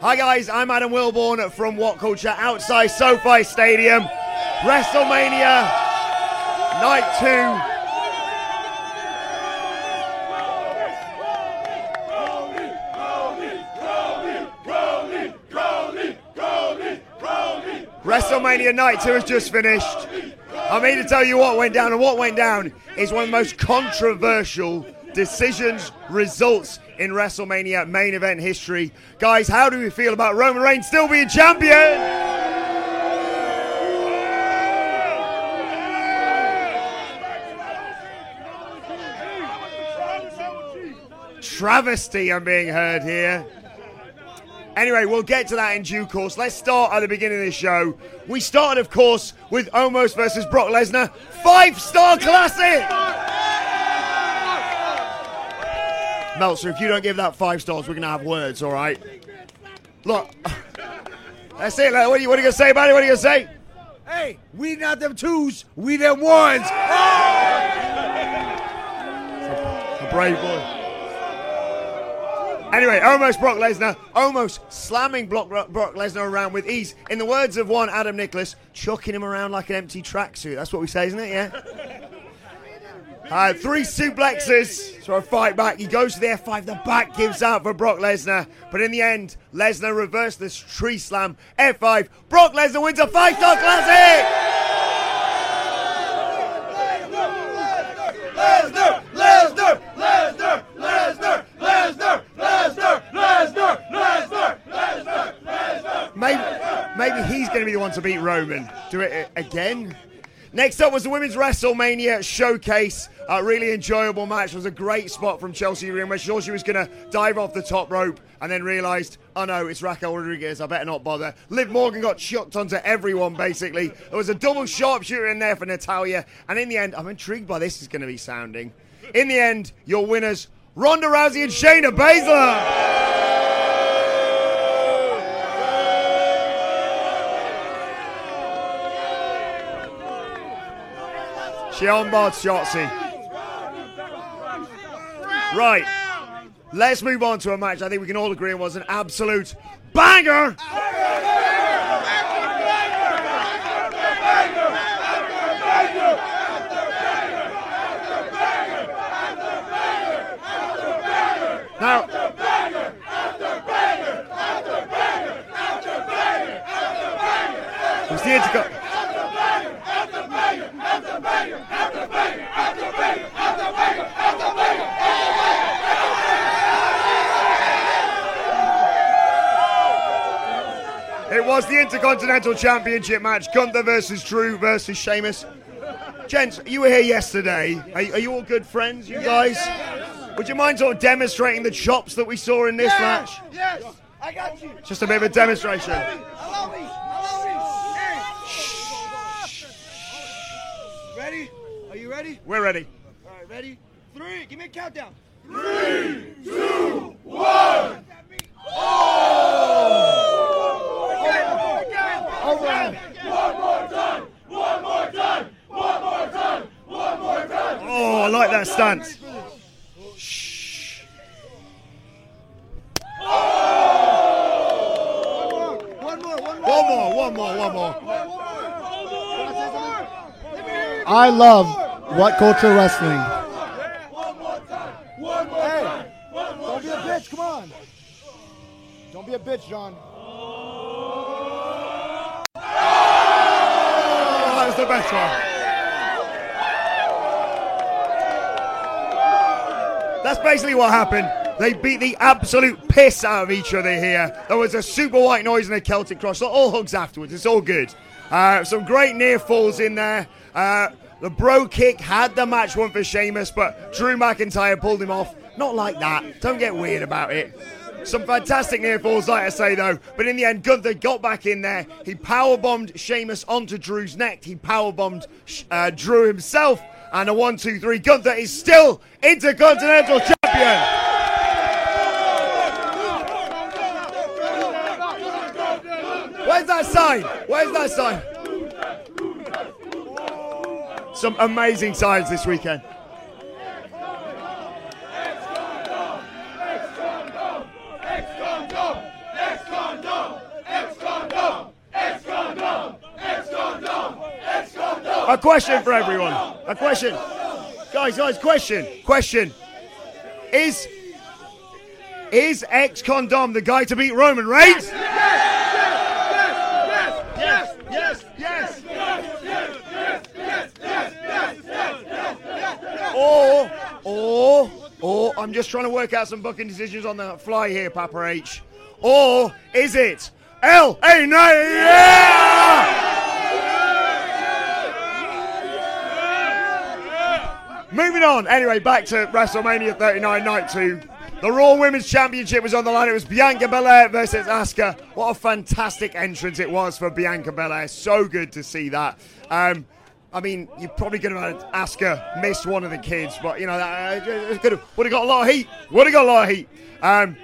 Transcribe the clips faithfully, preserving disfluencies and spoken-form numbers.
Hi guys, I'm Adam Wilbourn from WhatCulture outside SoFi Stadium. WrestleMania Night two. WrestleMania Night two has just finished. I'm here to tell you what went down, and what went down is one of the most controversial decisions, results in WrestleMania main event history. Guys, how do we feel about Roman Reigns still being champion? Travesty, I'm being heard here. Anyway, we'll get to that in due course. Let's start at the beginning of the show. We started, of course, with Omos versus Brock Lesnar. Five-star classic! Meltzer, if you don't give that five stars, we're going to have words, all right? Look, that's it. What are you, you going to say about it? What are you going to say? Hey, we not them twos, we them ones. Oh! A, a brave boy. Anyway, Omos Brock Lesnar, Omos slamming Brock, Brock Lesnar around with ease. In the words of one Adam Nicholas, chucking him around like an empty tracksuit. That's what we say, isn't it? Yeah. Uh, three suplexes, so a fight back. He goes to the F five, the back gives out for Brock Lesnar. But in the end, Lesnar reversed this tree slam. F five, Brock Lesnar wins a five-star classic! Going to be the one to beat Roman. Do it again. Next up was the Women's WrestleMania Showcase. A really enjoyable match. It was a great spot from Chelsea Green where she thought she was going to dive off the top rope and then realised, oh no, it's Raquel Rodriguez. I better not bother. Liv Morgan got chucked onto everyone, basically. There was a double sharpshooter in there for Natalya. And in the end, I'm intrigued by this is going to be sounding. In the end, your winners, Ronda Rousey and Shayna Baszler. She on-barred Shotzi. Right, let's move on to a match I think we can all agree was an absolute banger. Now, was the intercom. It was the Intercontinental Championship match, Gunther versus Drew versus Sheamus. Gents, you were here yesterday. Are, are you all good friends, you guys? Would you mind sort of demonstrating the chops that we saw in this yeah, match? Yes, I got you. Just a bit of a demonstration. Allow me, allow me. Ready? Are you ready? We're ready. All right, ready? Three, give me a countdown. Three, two, one. Oh! One more time! One more time! One more time! One more time! Oh, I like that stance. Shh. Oh! One more! One more! One more! One more! I love WhatCulture Wrestling. One more time! One more time! Don't be a bitch! Come on! Don't be a bitch, John. The best one. That's basically what happened. They beat the absolute piss out of each other here. There was a super white noise and a Celtic cross. All hugs afterwards. It's all good. Uh, some great near falls in there. Uh, the bro kick had the match won for Sheamus, but Drew McIntyre pulled him off. Not like that. Don't get weird about it. Some fantastic near falls, like I say, though. But in the end, Gunther got back in there. He powerbombed Sheamus onto Drew's neck. He powerbombed uh, Drew himself. And a one, two, three. Gunther is still Intercontinental Champion. Where's that sign? Where's that sign? Some amazing signs this weekend. A question for everyone. A question. Guys, guys, question. Question. Is is X Condom the guy to beat Roman Reigns? Yes, yes, yes, yes, yes, yes, yes, yes, yes, yes, yes, yes, Or, or, or, I'm just trying to work out some booking decisions on the fly here, Papa H. Or is it L A Knight? Moving on, anyway, back to WrestleMania thirty-nine, Night two. The Raw Women's Championship was on the line. It was Bianca Belair versus Asuka. What a fantastic entrance it was for Bianca Belair. So good to see that. Um, I mean, you probably could have had Asuka miss one of the kids, but, you know, that could have, would have got a lot of heat. Would have got a lot of heat. Um,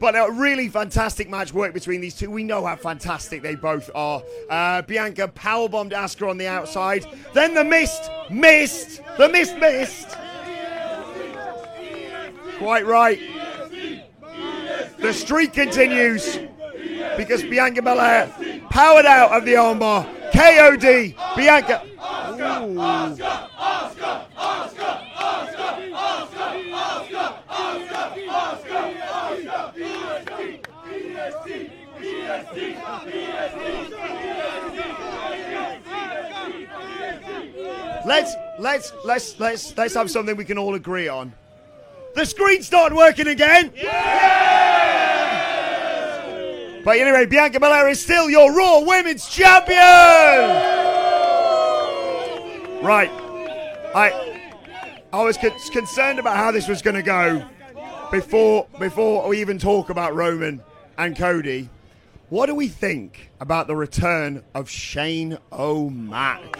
But a really fantastic match work between these two. We know how fantastic they both are. Uh, Bianca powerbombed Asuka on the outside. Then the mist, missed. The mist, missed. Quite right. The streak continues because Bianca Belair powered out of the armbar. K O D. Bianca. Let's let's let's let's let's have something we can all agree on. The screen started working again. Yeah! But anyway, Bianca Belair is still your Raw Women's Champion. Right, I I was con- concerned about how this was going to go before before we even talk about Roman and Cody. What do we think about the return of Shane O'Mac?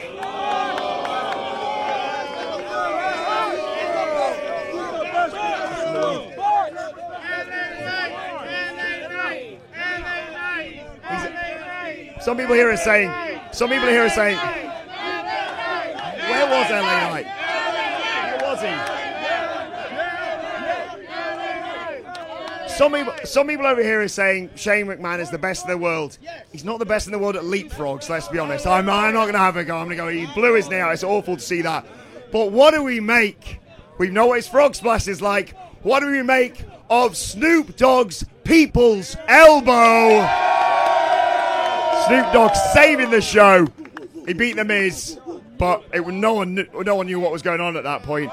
Some people here are saying, some people here are saying, where was L A Knight? Where was he? Some people, some people over here are saying Shane McMahon is the best in the world. He's not the best in the world at leapfrogs, let's be honest. I'm, I'm not going to have a go. I'm going to go, he blew his knee out. It's awful to see that. But what do we make? We know what his frog splash is like. What do we make of Snoop Dogg's people's elbow? Snoop Dogg saving the show. He beat The Miz, but it, no one knew, no one knew what was going on at that point.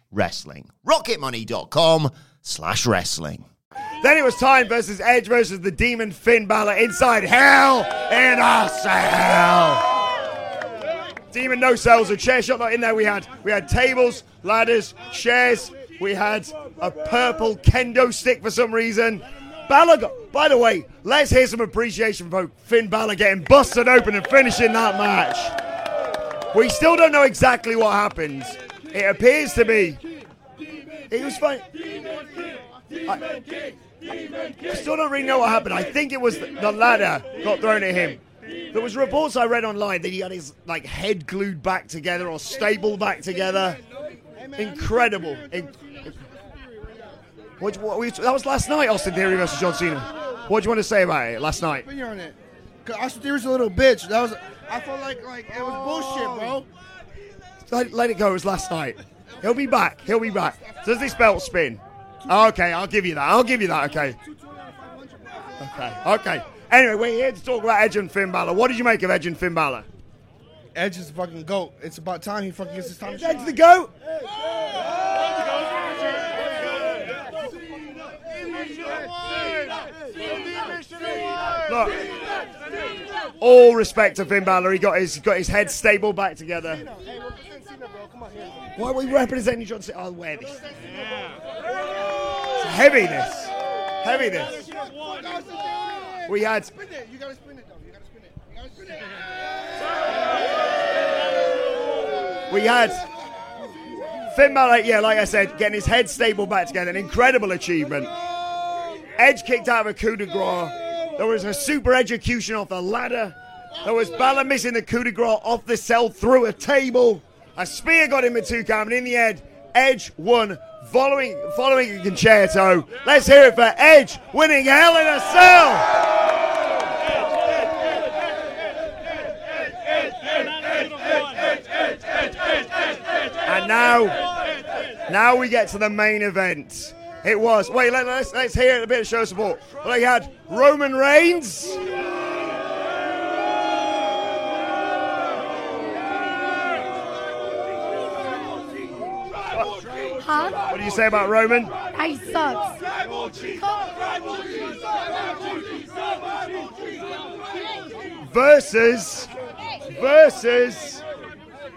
wrestling. rocket money dot com slash wrestling. Then it was time versus Edge versus the Demon Finn Balor inside Hell in a Cell. Demon no cells, a chair shot. Not in there. We had we had tables, ladders, chairs. We had a purple kendo stick for some reason. Balor got, by the way, let's hear some appreciation for Finn Balor getting busted open and finishing that match. We still don't know exactly what happened. It appears to be. It was funny. I, I still don't really know what happened. I think it was the, the ladder got thrown at him. There was reports I read online that he had his like head glued back together or stapled back together. Incredible. In, what, what, what, that was last night, Austin Theory versus John Cena. What do you want to say about it last night? Austin Theory's a little bitch. That was. I felt like like it was bullshit, bro. Let, let it go. It was last night. He'll be back. He'll be back. Does this belt spin? Okay, I'll give you that. I'll give you that. Okay. Okay. Okay. Anyway, we're here to talk about Edge and Finn Balor. What did you make of Edge and Finn Balor? Edge is the fucking GOAT. It's about time he fucking gets his time. Is Edge the GOAT? Look, all respect to Finn Balor. He got his got his head stable back together. Why are we representing John Cena? I'll wear this. It's heaviness. Heaviness. We had. Spin it. You gotta spin it, though. You gotta spin it. You gotta spin it. We had Finn Balor, yeah, like I said, getting his head stable back together. An incredible achievement. Edge kicked out of a coup de grace. There was a super execution off the ladder. There was Balor missing the coup de grace off the cell through a table. A spear got him with two count, and in the end, Edge won following following a concerto. Let's hear it for Edge winning Hell in a Cell. And now, now we get to the main event. It was. Wait, let, let's let's hear a bit of show support. Well, they had Roman Reigns. Huh? What do you say about Roman? He sucks. Versus, versus.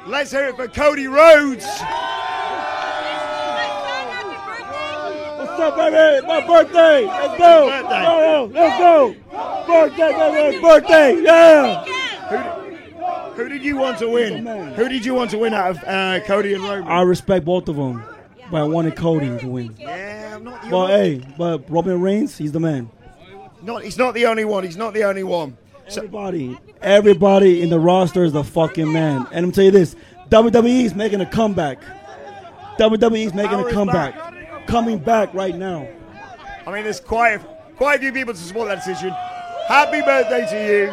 Let's hear it for Cody Rhodes. What's up, baby? My birthday. Let's go. Birthday. Let's go. Birthday, baby. Birthday. Yeah. Who, who did you want to win? Who did you want to win out of uh, Cody and Roman? I respect both of them, but I wanted Cody to win. Yeah, I'm not the well, only one. Hey, but Roman Reigns, he's the man. Not, he's not the only one. He's not the only one. So, everybody, everybody in the roster is the fucking man. And I'm tell you this, W W E is making a comeback. W W E is making a comeback. Back. Coming back right now. I mean, there's quite a, quite a few people to support that decision. Happy birthday to you.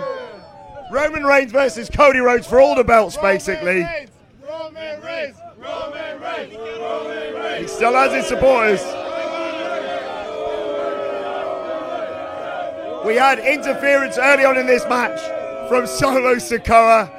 Roman Reigns versus Cody Rhodes for all the belts, basically. Roman Reigns, Roman Reigns, Roman Reigns. He still has his supporters. We had interference early on in this match from Solo Sikoa.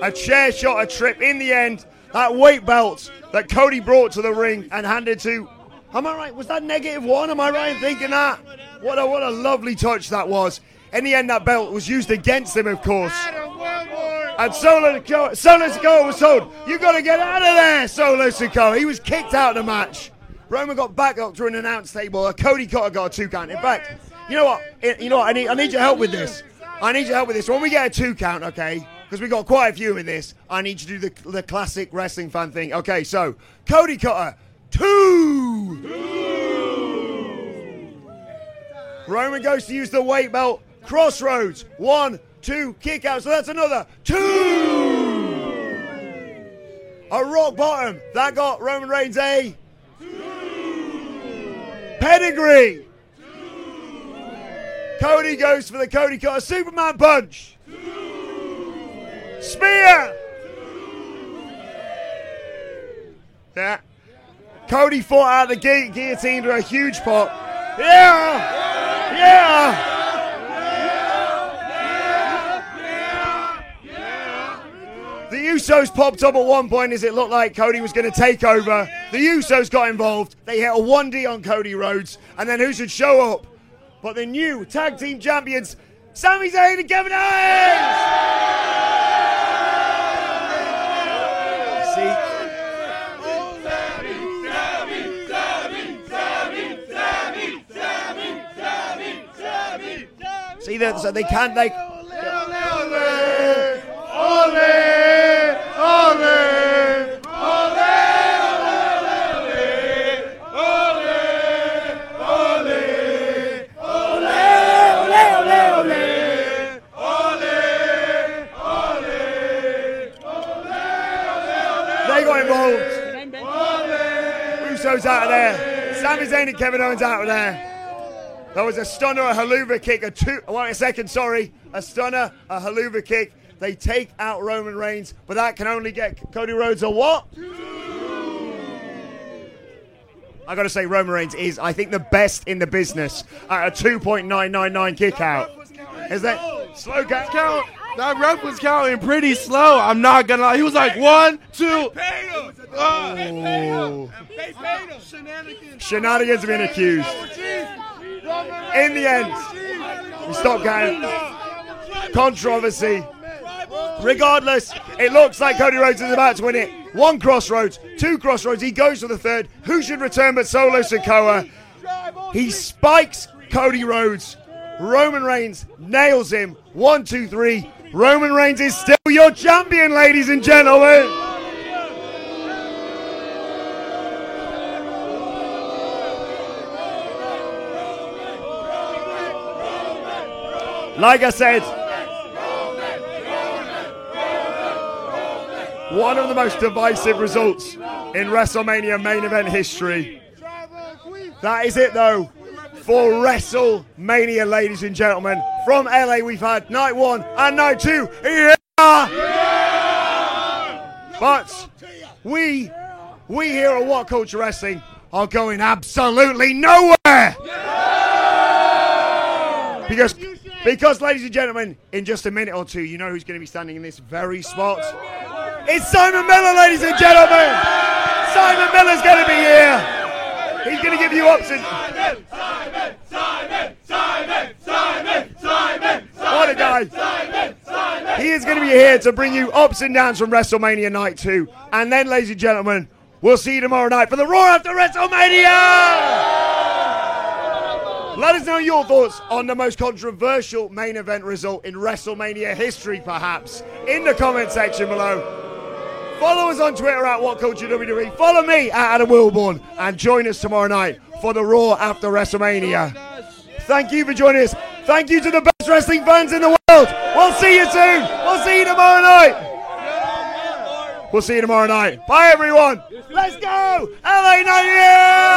A chair shot, a trip. In the end, that weight belt that Cody brought to the ring and handed to... Am I right? Was that negative one? Am I right in thinking that? What a what a lovely touch that was. In the end, that belt was used against him, of course. And Solo Sikoa was told, "You got to get out of there, Solo Sikoa." He was kicked out of the match. Roman got back up to an announce table. Cody Carter got a two count. In fact, you know what? You know what? I need I need your help with this. I need your help with this. When we get a two count, okay? Because we got quite a few in this. I need you to do the the classic wrestling fan thing. Okay, so Cody Carter. Two. Two! Roman goes to use the weight belt. Crossroads. One, two, kick out. So that's another. Two! A rock bottom. That got Roman Reigns a... Two! Pedigree. Two! Cody goes for the Cody Cutter. Superman punch. Two! Spear! Two! Yeah. Cody fought out of the gate, guillotine to a huge pop. Yeah! Yeah! Yeah! Yeah! Yeah! The Usos popped up at one point as it looked like Cody was going to take over. The Usos got involved. They hit a one D on Cody Rhodes. And then who should show up but the new tag team champions, Sami Zayn and Kevin Owens! Yeah! See? See that? So they can't like. They got involved. Russo's out of there. Sami Zayn and Kevin Owens out of there. There was a stunner, a haluva kick, a two, one second, sorry, a stunner, a haluva kick. They take out Roman Reigns, but that can only get Cody Rhodes a what? Two. I got to say, Roman Reigns is, I think, the best in the business at a two point nine nine nine kick out. Is that slow count? That ref was counting pretty slow. I'm not gonna lie. He was like one, two. They paid him. Oh. They paid him. They paid him. Shenanigans. Shenanigans have been accused. In the end, we stopped getting controversy. Regardless, it looks like Cody Rhodes is about to win it. One crossroads, two crossroads. He goes for the third. Who should return but Solo Sikoa? He spikes Cody Rhodes. Roman Reigns nails him. One, two, three. Roman Reigns is still your champion, ladies and gentlemen. Like I said, one of the most divisive results in WrestleMania main event history. That is it, though, for WrestleMania, ladies and gentlemen. From L A, we've had night one and night two. Yeah! Yeah! But we, we here at What Culture Wrestling are going absolutely nowhere. Yeah! Because, because, ladies and gentlemen, in just a minute or two, you know who's going to be standing in this very spot. It's Simon Miller, ladies and gentlemen. Simon Miller's going to be here. He's going to give you options. Simon, Simon, Simon, Simon, Simon, Simon, what a guy. Simon, Simon, he is going to be here to bring you ups and downs from WrestleMania Night two. And then, ladies and gentlemen, we'll see you tomorrow night for the Raw After WrestleMania. Let us know your thoughts on the most controversial main event result in WrestleMania history, perhaps, in the comment section below. Follow us on Twitter at WhatCulture W W E. Follow me at Adam Wilbourn. And join us tomorrow night for the Raw After WrestleMania. Thank you for joining us. Thank you to the best wrestling fans in the world. We'll see you soon. We'll see you tomorrow night. We'll see you tomorrow night. Bye, everyone. Let's go. L A Knight.